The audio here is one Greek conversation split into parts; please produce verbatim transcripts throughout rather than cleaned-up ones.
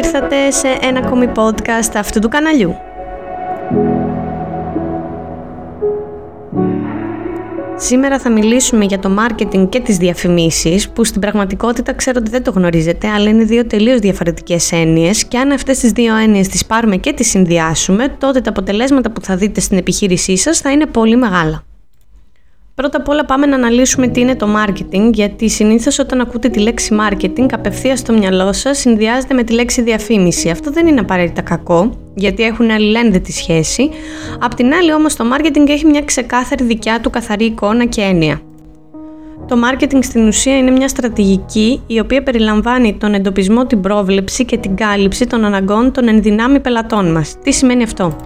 καλώς ήρθατε σε ένα ακόμη podcast αυτού του καναλιού. Σήμερα θα μιλήσουμε για το marketing και τις διαφημίσεις, που στην πραγματικότητα ξέρω ότι δεν το γνωρίζετε, αλλά είναι δύο τελείως διαφορετικές έννοιες και αν αυτές τις δύο έννοιες τις πάρουμε και τις συνδυάσουμε, τότε τα αποτελέσματα που θα δείτε στην επιχείρησή σας θα είναι πολύ μεγάλα. Πρώτα απ' όλα πάμε να αναλύσουμε τι είναι το marketing, γιατί συνήθως όταν ακούτε τη λέξη marketing απευθείας στο μυαλό σας συνδυάζεται με τη λέξη διαφήμιση. Αυτό δεν είναι απαραίτητα κακό, γιατί έχουν αλληλένδετη σχέση. Απ' την άλλη όμως το marketing έχει μια ξεκάθαρη δικιά του καθαρή εικόνα και έννοια. Το marketing στην ουσία είναι μια στρατηγική η οποία περιλαμβάνει τον εντοπισμό, την πρόβλεψη και την κάλυψη των αναγκών των ενδυνάμει πελατών μας. Τι σημαίνει αυτό?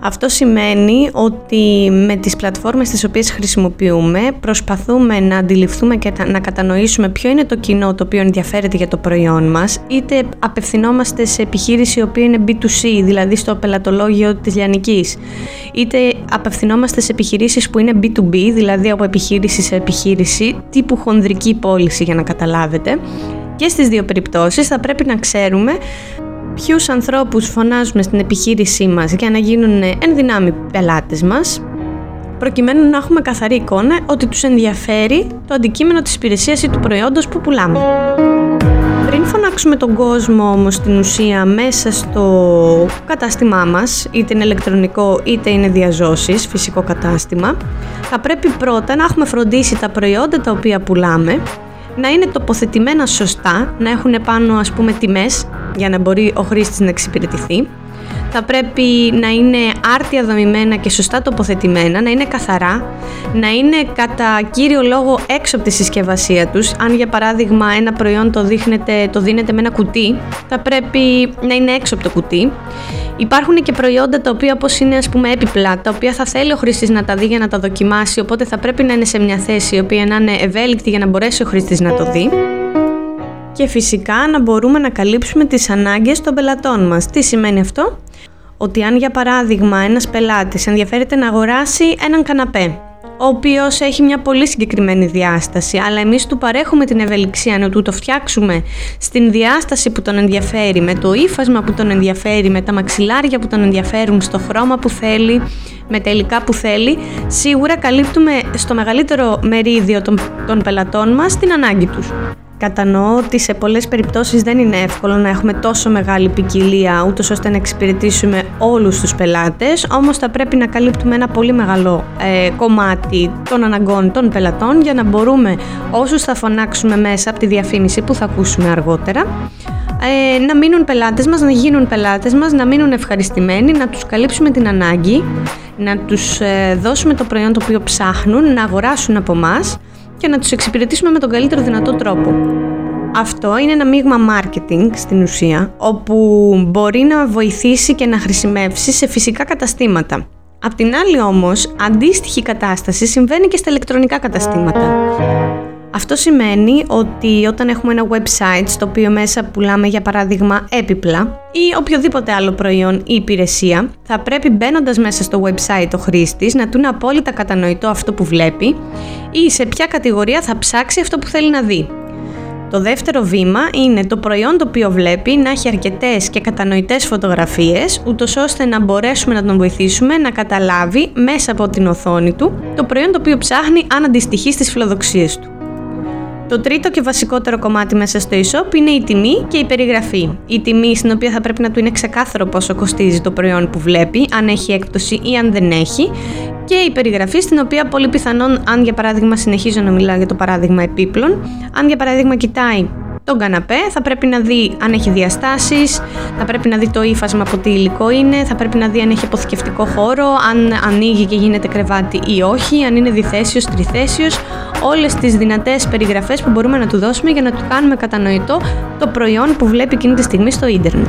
Αυτό σημαίνει ότι με τις πλατφόρμες τις οποίες χρησιμοποιούμε προσπαθούμε να αντιληφθούμε και να κατανοήσουμε ποιο είναι το κοινό το οποίο ενδιαφέρεται για το προϊόν μας, είτε απευθυνόμαστε σε επιχείρηση η οποία είναι μπι του σι, δηλαδή στο πελατολόγιο της λιανικής, είτε απευθυνόμαστε σε επιχειρήσεις που είναι μπι του μπι, δηλαδή από επιχείρηση σε επιχείρηση, τύπου χονδρική πώληση για να καταλάβετε. Και στις δύο περιπτώσεις θα πρέπει να ξέρουμε ποιους ανθρώπους φωνάζουμε στην επιχείρησή μας για να γίνουν εν δυνάμει πελάτες μας, προκειμένου να έχουμε καθαρή εικόνα ότι τους ενδιαφέρει το αντικείμενο της υπηρεσίας ή του προϊόντος που πουλάμε. Πριν φωνάξουμε τον κόσμο όμως στην ουσία μέσα στο κατάστημά μας, είτε είναι ηλεκτρονικό είτε είναι διαζώσεις, φυσικό κατάστημα, θα πρέπει πρώτα να έχουμε φροντίσει τα προϊόντα τα οποία πουλάμε, να είναι τοποθετημένα σωστά, να έχουν πάνω ας πούμε τιμές για να μπορεί ο χρήστης να εξυπηρετηθεί. Θα πρέπει να είναι άρτια δομημένα και σωστά τοποθετημένα, να είναι καθαρά, να είναι κατά κύριο λόγο έξω από τη συσκευασία τους. Αν για παράδειγμα ένα προϊόν το, δείχνετε, το δίνετε με ένα κουτί, θα πρέπει να είναι έξω από το κουτί. Υπάρχουν και προϊόντα τα οποία όπως είναι ας πούμε έπιπλα, τα οποία θα θέλει ο χρήστης να τα δει για να τα δοκιμάσει, οπότε θα πρέπει να είναι σε μια θέση η οποία να είναι ευέλικτη για να μπορέσει ο χρήστης να το δει. Και φυσικά να μπορούμε να καλύψουμε τις ανάγκες των πελατών μας. Τι σημαίνει αυτό? Ότι αν για παράδειγμα ένας πελάτης ενδιαφέρεται να αγοράσει έναν καναπέ, ο οποίος έχει μια πολύ συγκεκριμένη διάσταση, αλλά εμείς του παρέχουμε την ευελιξία να του το φτιάξουμε στην διάσταση που τον ενδιαφέρει, με το ύφασμα που τον ενδιαφέρει, με τα μαξιλάρια που τον ενδιαφέρουν, στο χρώμα που θέλει, με τα υλικά που θέλει, σίγουρα καλύπτουμε στο μεγαλύτερο μερίδιο των, των πελατών μας την ανάγκη τους. Κατανοώ ότι σε πολλές περιπτώσεις δεν είναι εύκολο να έχουμε τόσο μεγάλη ποικιλία ούτως ώστε να εξυπηρετήσουμε όλους τους πελάτες, όμως θα πρέπει να καλύπτουμε ένα πολύ μεγάλο ε, κομμάτι των αναγκών των πελατών για να μπορούμε όσους θα φωνάξουμε μέσα από τη διαφήμιση που θα ακούσουμε αργότερα ε, να μείνουν πελάτες μας, να γίνουν πελάτες μας, να μείνουν ευχαριστημένοι, να τους καλύψουμε την ανάγκη, να τους ε, δώσουμε το προϊόν το οποίο ψάχνουν, να αγοράσουν από εμάς και να τους εξυπηρετήσουμε με τον καλύτερο δυνατό τρόπο. Αυτό είναι ένα μείγμα marketing στην ουσία, όπου μπορεί να βοηθήσει και να χρησιμεύσει σε φυσικά καταστήματα. Απ' την άλλη όμως, αντίστοιχη κατάσταση συμβαίνει και στα ηλεκτρονικά καταστήματα. Αυτό σημαίνει ότι όταν έχουμε ένα website στο οποίο μέσα πουλάμε για παράδειγμα έπιπλα ή οποιοδήποτε άλλο προϊόν ή υπηρεσία, θα πρέπει μπαίνοντας μέσα στο website ο χρήστης να του είναι απόλυτα κατανοητό αυτό που βλέπει ή σε ποια κατηγορία θα ψάξει αυτό που θέλει να δει. Το δεύτερο βήμα είναι το προϊόν το οποίο βλέπει να έχει αρκετές και κατανοητές φωτογραφίες, ούτως ώστε να μπορέσουμε να τον βοηθήσουμε να καταλάβει μέσα από την οθόνη του το προϊόν το οποίο ψάχνει αν αντιστοιχεί στις φιλοδοξίες του. Το τρίτο και βασικότερο κομμάτι μέσα στο e-shop είναι η τιμή και η περιγραφή. Η τιμή στην οποία θα πρέπει να του είναι ξεκάθαρο πόσο κοστίζει το προϊόν που βλέπει, αν έχει έκπτωση ή αν δεν έχει, και η περιγραφή στην οποία πολύ πιθανόν, αν για παράδειγμα συνεχίζω να μιλάω για το παράδειγμα επίπλων, αν για παράδειγμα κοιτάει τον καναπέ, θα πρέπει να δει αν έχει διαστάσεις, θα πρέπει να δει το ύφασμα από τι υλικό είναι, θα πρέπει να δει αν έχει αποθηκευτικό χώρο, αν ανοίγει και γίνεται κρεβάτι ή όχι, αν είναι διθέσιος, τριθέσιος, όλες τις δυνατές περιγραφές που μπορούμε να του δώσουμε για να του κάνουμε κατανοητό το προϊόν που βλέπει εκείνη τη στιγμή στο ίντερνετ.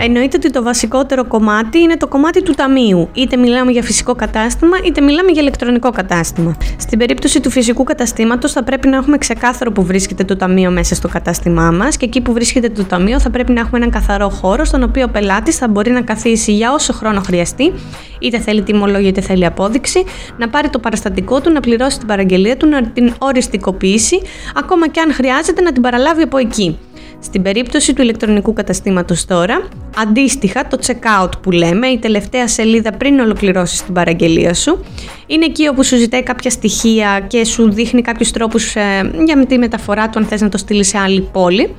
Εννοείται ότι το βασικότερο κομμάτι είναι το κομμάτι του ταμείου. Είτε μιλάμε για φυσικό κατάστημα, είτε μιλάμε για ηλεκτρονικό κατάστημα. Στην περίπτωση του φυσικού καταστήματος, θα πρέπει να έχουμε ξεκάθαρο που βρίσκεται το ταμείο μέσα στο κατάστημά μας και εκεί που βρίσκεται το ταμείο, θα πρέπει να έχουμε έναν καθαρό χώρο στον οποίο ο πελάτης θα μπορεί να καθίσει για όσο χρόνο χρειαστεί, είτε θέλει τιμολόγιο είτε θέλει απόδειξη, να πάρει το παραστατικό του, να πληρώσει την παραγγελία του, να την οριστικοποιήσει, ακόμα και αν χρειάζεται να την παραλάβει από εκεί. Στην περίπτωση του ηλεκτρονικού καταστήματος τώρα, αντίστοιχα το checkout που λέμε, η τελευταία σελίδα πριν ολοκληρώσεις την παραγγελία σου, είναι εκεί όπου σου ζητάει κάποια στοιχεία και σου δείχνει κάποιους τρόπους ε, για τη μεταφορά του αν θες να το στείλεις σε άλλη πόλη.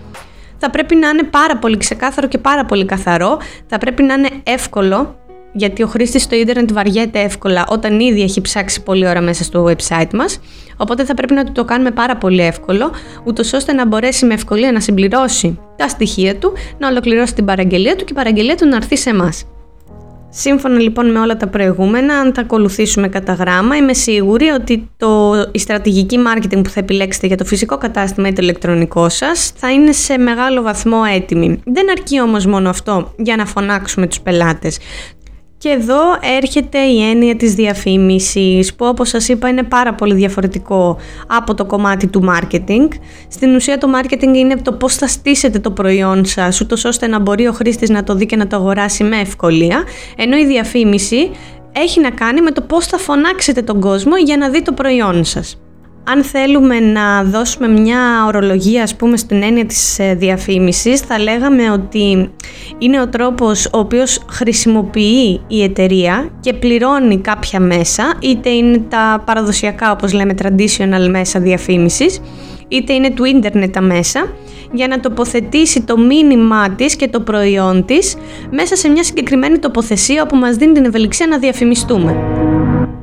Θα πρέπει να είναι πάρα πολύ ξεκάθαρο και πάρα πολύ καθαρό, θα πρέπει να είναι εύκολο, γιατί ο χρήστης στο ίντερνετ βαριέται εύκολα όταν ήδη έχει ψάξει πολλή ώρα μέσα στο website μας, οπότε θα πρέπει να του το κάνουμε πάρα πολύ εύκολο, ούτως ώστε να μπορέσει με ευκολία να συμπληρώσει τα στοιχεία του, να ολοκληρώσει την παραγγελία του και η παραγγελία του να έρθει σε εμάς. Σύμφωνα λοιπόν με όλα τα προηγούμενα, αν τα ακολουθήσουμε κατά γράμμα, είμαι σίγουρη ότι το, η στρατηγική marketing που θα επιλέξετε για το φυσικό κατάστημα ή το ηλεκτρονικό σας θα είναι σε μεγάλο βαθμό έτοιμη. Δεν αρκεί όμως μόνο αυτό για να φωνάξουμε τους πελάτες. Και εδώ έρχεται η έννοια της διαφήμισης που, όπως σας είπα, είναι πάρα πολύ διαφορετικό από το κομμάτι του marketing. Στην ουσία το marketing είναι το πώς θα στήσετε το προϊόν σας ούτως ώστε να μπορεί ο χρήστης να το δει και να το αγοράσει με ευκολία, ενώ η διαφήμιση έχει να κάνει με το πώς θα φωνάξετε τον κόσμο για να δει το προϊόν σας. Αν θέλουμε να δώσουμε μια ορολογία, ας πούμε, στην έννοια της διαφήμισης, θα λέγαμε ότι είναι ο τρόπος ο οποίος χρησιμοποιεί η εταιρεία και πληρώνει κάποια μέσα, είτε είναι τα παραδοσιακά, όπως λέμε, traditional μέσα διαφήμισης, είτε είναι του ίντερνετ τα μέσα, για να τοποθετήσει το μήνυμά της και το προϊόν της μέσα σε μια συγκεκριμένη τοποθεσία που μας δίνει την ευελιξία να διαφημιστούμε.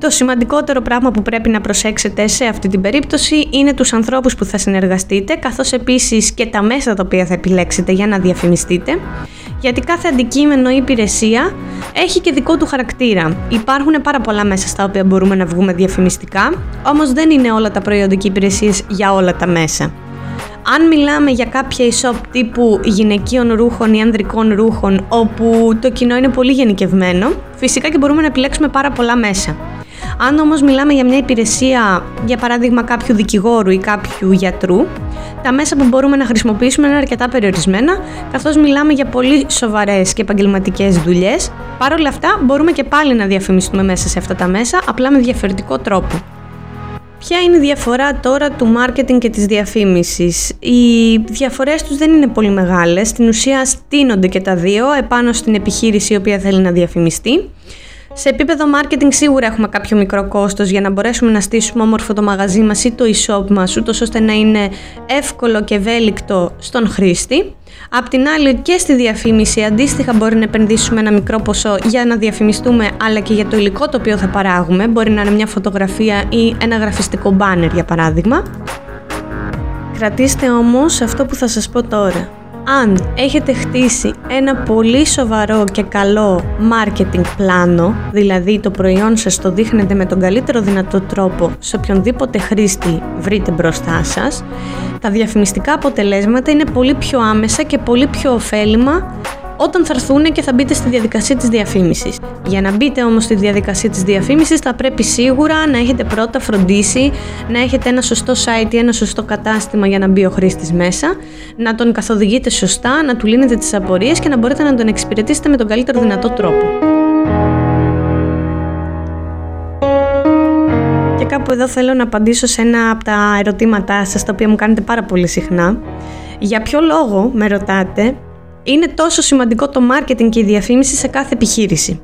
Το σημαντικότερο πράγμα που πρέπει να προσέξετε σε αυτή την περίπτωση είναι τους ανθρώπους που θα συνεργαστείτε, καθώς επίσης και τα μέσα τα οποία θα επιλέξετε για να διαφημιστείτε, γιατί κάθε αντικείμενο ή υπηρεσία έχει και δικό του χαρακτήρα. Υπάρχουν πάρα πολλά μέσα στα οποία μπορούμε να βγούμε διαφημιστικά, όμως δεν είναι όλα τα προϊόντα και υπηρεσίες για όλα τα μέσα. Αν μιλάμε για κάποια e-shop τύπου γυναικείων ρούχων ή ανδρικών ρούχων, όπου το κοινό είναι πολύ γενικευμένο, φυσικά και μπορούμε να επιλέξουμε πάρα πολλά μέσα. Αν όμως μιλάμε για μια υπηρεσία, για παράδειγμα κάποιου δικηγόρου ή κάποιου γιατρού, τα μέσα που μπορούμε να χρησιμοποιήσουμε είναι αρκετά περιορισμένα, καθώς μιλάμε για πολύ σοβαρές και επαγγελματικές δουλειές. Παρ' όλα αυτά, μπορούμε και πάλι να διαφημιστούμε μέσα σε αυτά τα μέσα, απλά με διαφορετικό τρόπο. Ποια είναι η διαφορά τώρα του marketing και της διαφήμισης? Οι διαφορές τους δεν είναι πολύ μεγάλες, στην ουσία στείνονται και τα δύο επάνω στην επιχείρηση η οποία θέλει να διαφημιστεί. Σε επίπεδο marketing σίγουρα έχουμε κάποιο μικρό κόστος για να μπορέσουμε να στήσουμε όμορφο το μαγαζί μας ή το e-shop μας, ούτως ώστε να είναι εύκολο και ευέλικτο στον χρήστη. Απ' την άλλη, και στη διαφήμιση αντίστοιχα μπορεί να επενδύσουμε ένα μικρό ποσό για να διαφημιστούμε, αλλά και για το υλικό το οποίο θα παράγουμε, μπορεί να είναι μια φωτογραφία ή ένα γραφιστικό μπάνερ για παράδειγμα. Κρατήστε όμως αυτό που θα σας πω τώρα. Αν έχετε χτίσει ένα πολύ σοβαρό και καλό marketing πλάνο, δηλαδή το προϊόν σας το δείχνετε με τον καλύτερο δυνατό τρόπο σε οποιονδήποτε χρήστη βρείτε μπροστά σας, τα διαφημιστικά αποτελέσματα είναι πολύ πιο άμεσα και πολύ πιο ωφέλιμα όταν θα έρθουν και θα μπείτε στη διαδικασία της διαφήμισης. Για να μπείτε όμως στη διαδικασία της διαφήμισης θα πρέπει σίγουρα να έχετε πρώτα φροντίσει να έχετε ένα σωστό site ή ένα σωστό κατάστημα για να μπει ο χρήστης μέσα, να τον καθοδηγείτε σωστά, να του λύνετε τις απορίες και να μπορείτε να τον εξυπηρετήσετε με τον καλύτερο δυνατό τρόπο. Και κάπου εδώ θέλω να απαντήσω σε ένα από τα ερωτήματά σας, τα οποία μου κάνετε πάρα πολύ συχνά. Για ποιο λόγο, με ρωτάτε, είναι τόσο σημαντικό το marketing και η διαφήμιση σε κάθε επιχείρηση?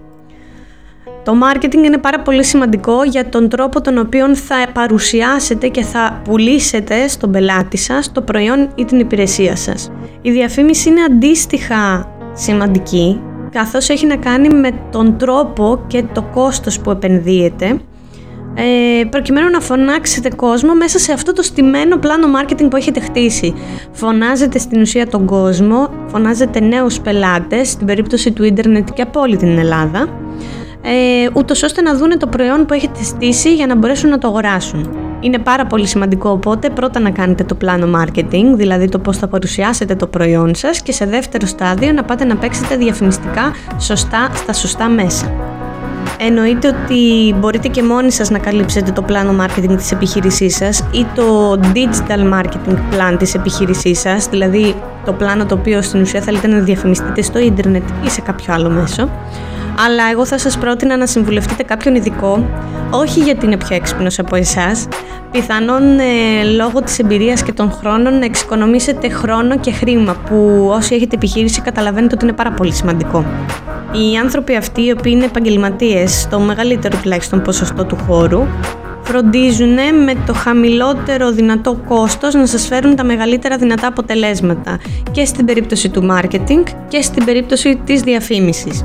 Το marketing είναι πάρα πολύ σημαντικό για τον τρόπο τον οποίο θα παρουσιάσετε και θα πουλήσετε στον πελάτη σας το προϊόν ή την υπηρεσία σας. Η διαφήμιση είναι αντίστοιχα σημαντική, καθώς έχει να κάνει με τον τρόπο και το κόστος που επενδύεται, προκειμένου να φωνάξετε κόσμο μέσα σε αυτό το στημένο πλάνο marketing που έχετε χτίσει. Φωνάζετε στην ουσία τον κόσμο, φωνάζετε νέους πελάτες, στην περίπτωση του ίντερνετ και από όλη την Ελλάδα, ούτως ώστε να δούνε το προϊόν που έχετε στήσει για να μπορέσουν να το αγοράσουν. Είναι πάρα πολύ σημαντικό οπότε πρώτα να κάνετε το πλάνο marketing, δηλαδή το πώς θα παρουσιάσετε το προϊόν σας, και σε δεύτερο στάδιο να πάτε να παίξετε διαφημιστικά σωστά στα σωστά μέσα. Εννοείται ότι μπορείτε και μόνοι σας να καλύψετε το πλάνο marketing της επιχείρησής σας ή το digital marketing plan της επιχείρησής σας, δηλαδή το πλάνο το οποίο στην ουσία θέλετε να διαφημιστείτε στο ίντερνετ ή σε κάποιο άλλο μέσο. αλλά εγώ θα σας πρότεινα να συμβουλευτείτε κάποιον ειδικό, όχι γιατί είναι πιο έξυπνος από εσάς, πιθανόν ε, λόγω της εμπειρίας και των χρόνων να εξοικονομήσετε χρόνο και χρήμα που όσοι έχετε επιχείρηση καταλαβαίνετε ότι είναι πάρα πολύ σημαντικό. Οι άνθρωποι αυτοί οι οποίοι είναι επαγγελματίες στο μεγαλύτερο τουλάχιστον ποσοστό του χώρου φροντίζουν με το χαμηλότερο δυνατό κόστος να σας φέρουν τα μεγαλύτερα δυνατά αποτελέσματα και στην περίπτωση του marketing και στην περίπτωση της διαφήμισης.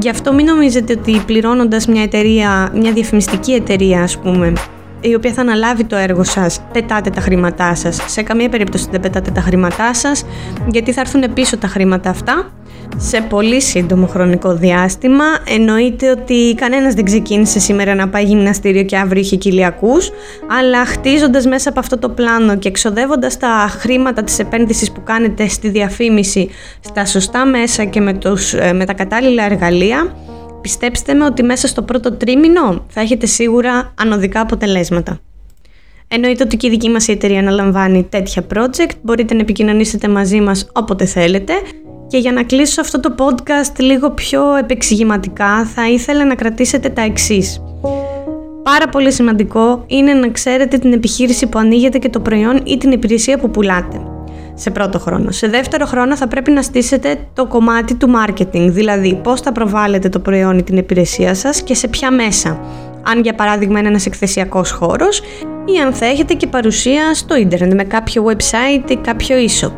Γι' αυτό μην νομίζετε ότι πληρώνοντας μια εταιρεία, μια διαφημιστική εταιρεία ας πούμε, η οποία θα αναλάβει το έργο σας, πετάτε τα χρήματά σας. Σε καμία περίπτωση δεν πετάτε τα χρήματά σας, γιατί θα έρθουν πίσω τα χρήματα αυτά σε πολύ σύντομο χρονικό διάστημα. Εννοείται ότι κανένας δεν ξεκίνησε σήμερα να πάει γυμναστήριο και αύριο είχε κοιλιακούς, αλλά χτίζοντας μέσα από αυτό το πλάνο και εξοδεύοντας τα χρήματα της επένδυσης που κάνετε στη διαφήμιση στα σωστά μέσα και με, τους, με τα κατάλληλα εργαλεία, πιστέψτε με ότι μέσα στο πρώτο τρίμηνο θα έχετε σίγουρα ανωδικά αποτελέσματα. Εννοείται ότι και η δική μας η εταιρεία αναλαμβάνει τέτοια project, μπορείτε να επικοινωνήσετε μαζί μας όποτε θέλετε. Και για να κλείσω αυτό το podcast λίγο πιο επεξηγηματικά, θα ήθελα να κρατήσετε τα εξής. Πάρα πολύ σημαντικό είναι να ξέρετε την επιχείρηση που ανοίγετε και το προϊόν ή την υπηρεσία που πουλάτε. Σε πρώτο χρόνο. Σε δεύτερο χρόνο θα πρέπει να στήσετε το κομμάτι του marketing, δηλαδή πώς θα προβάλλετε το προϊόν ή την υπηρεσία σας και σε ποια μέσα. Αν για παράδειγμα είναι ένας εκθεσιακός χώρος ή αν θα έχετε και παρουσία στο ίντερνετ με κάποιο website ή κάποιο e-shop.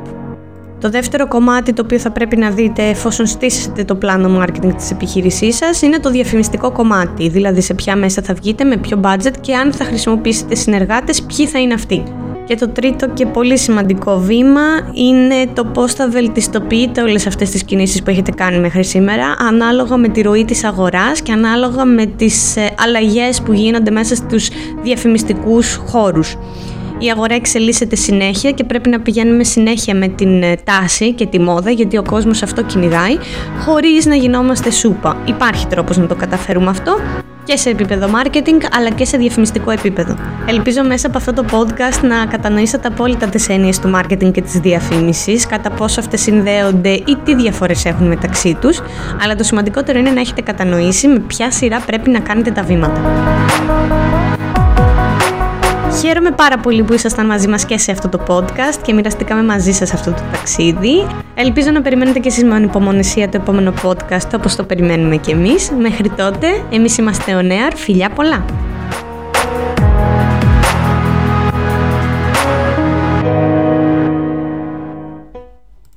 Το δεύτερο κομμάτι το οποίο θα πρέπει να δείτε εφόσον στήσετε το πλάνο marketing της επιχείρησής σας είναι το διαφημιστικό κομμάτι, δηλαδή σε ποια μέσα θα βγείτε, με ποιο budget και αν θα χρησιμοποιήσετε συνεργάτες, ποιοι θα είναι αυτοί. Και το τρίτο και πολύ σημαντικό βήμα είναι το πώς θα βελτιστοποιείτε όλες αυτές τις κινήσεις που έχετε κάνει μέχρι σήμερα ανάλογα με τη ροή της αγοράς και ανάλογα με τις αλλαγές που γίνονται μέσα στους διαφημιστικούς χώρους. Η αγορά εξελίσσεται συνέχεια και πρέπει να πηγαίνουμε συνέχεια με την τάση και τη μόδα, γιατί ο κόσμος αυτό κυνηγάει, χωρίς να γινόμαστε σούπα. Υπάρχει τρόπος να το καταφέρουμε αυτό και σε επίπεδο marketing αλλά και σε διαφημιστικό επίπεδο. Ελπίζω μέσα από αυτό το podcast να κατανοήσατε απόλυτα τις έννοιες του marketing και της διαφήμισης, κατά πόσο αυτές συνδέονται ή τι διαφορές έχουν μεταξύ τους, αλλά το σημαντικότερο είναι να έχετε κατανοήσει με ποια σειρά πρέπει να κάνετε τα βήματα. Χαίρομαι πάρα πολύ που ήσασταν μαζί μας και σε αυτό το podcast και μοιραστήκαμε μαζί σας αυτό το ταξίδι. Ελπίζω να περιμένετε και εσείς με ανυπομονησία το επόμενο podcast όπως το περιμένουμε και εμείς. Μέχρι τότε, εμείς είμαστε on air. Φιλιά πολλά!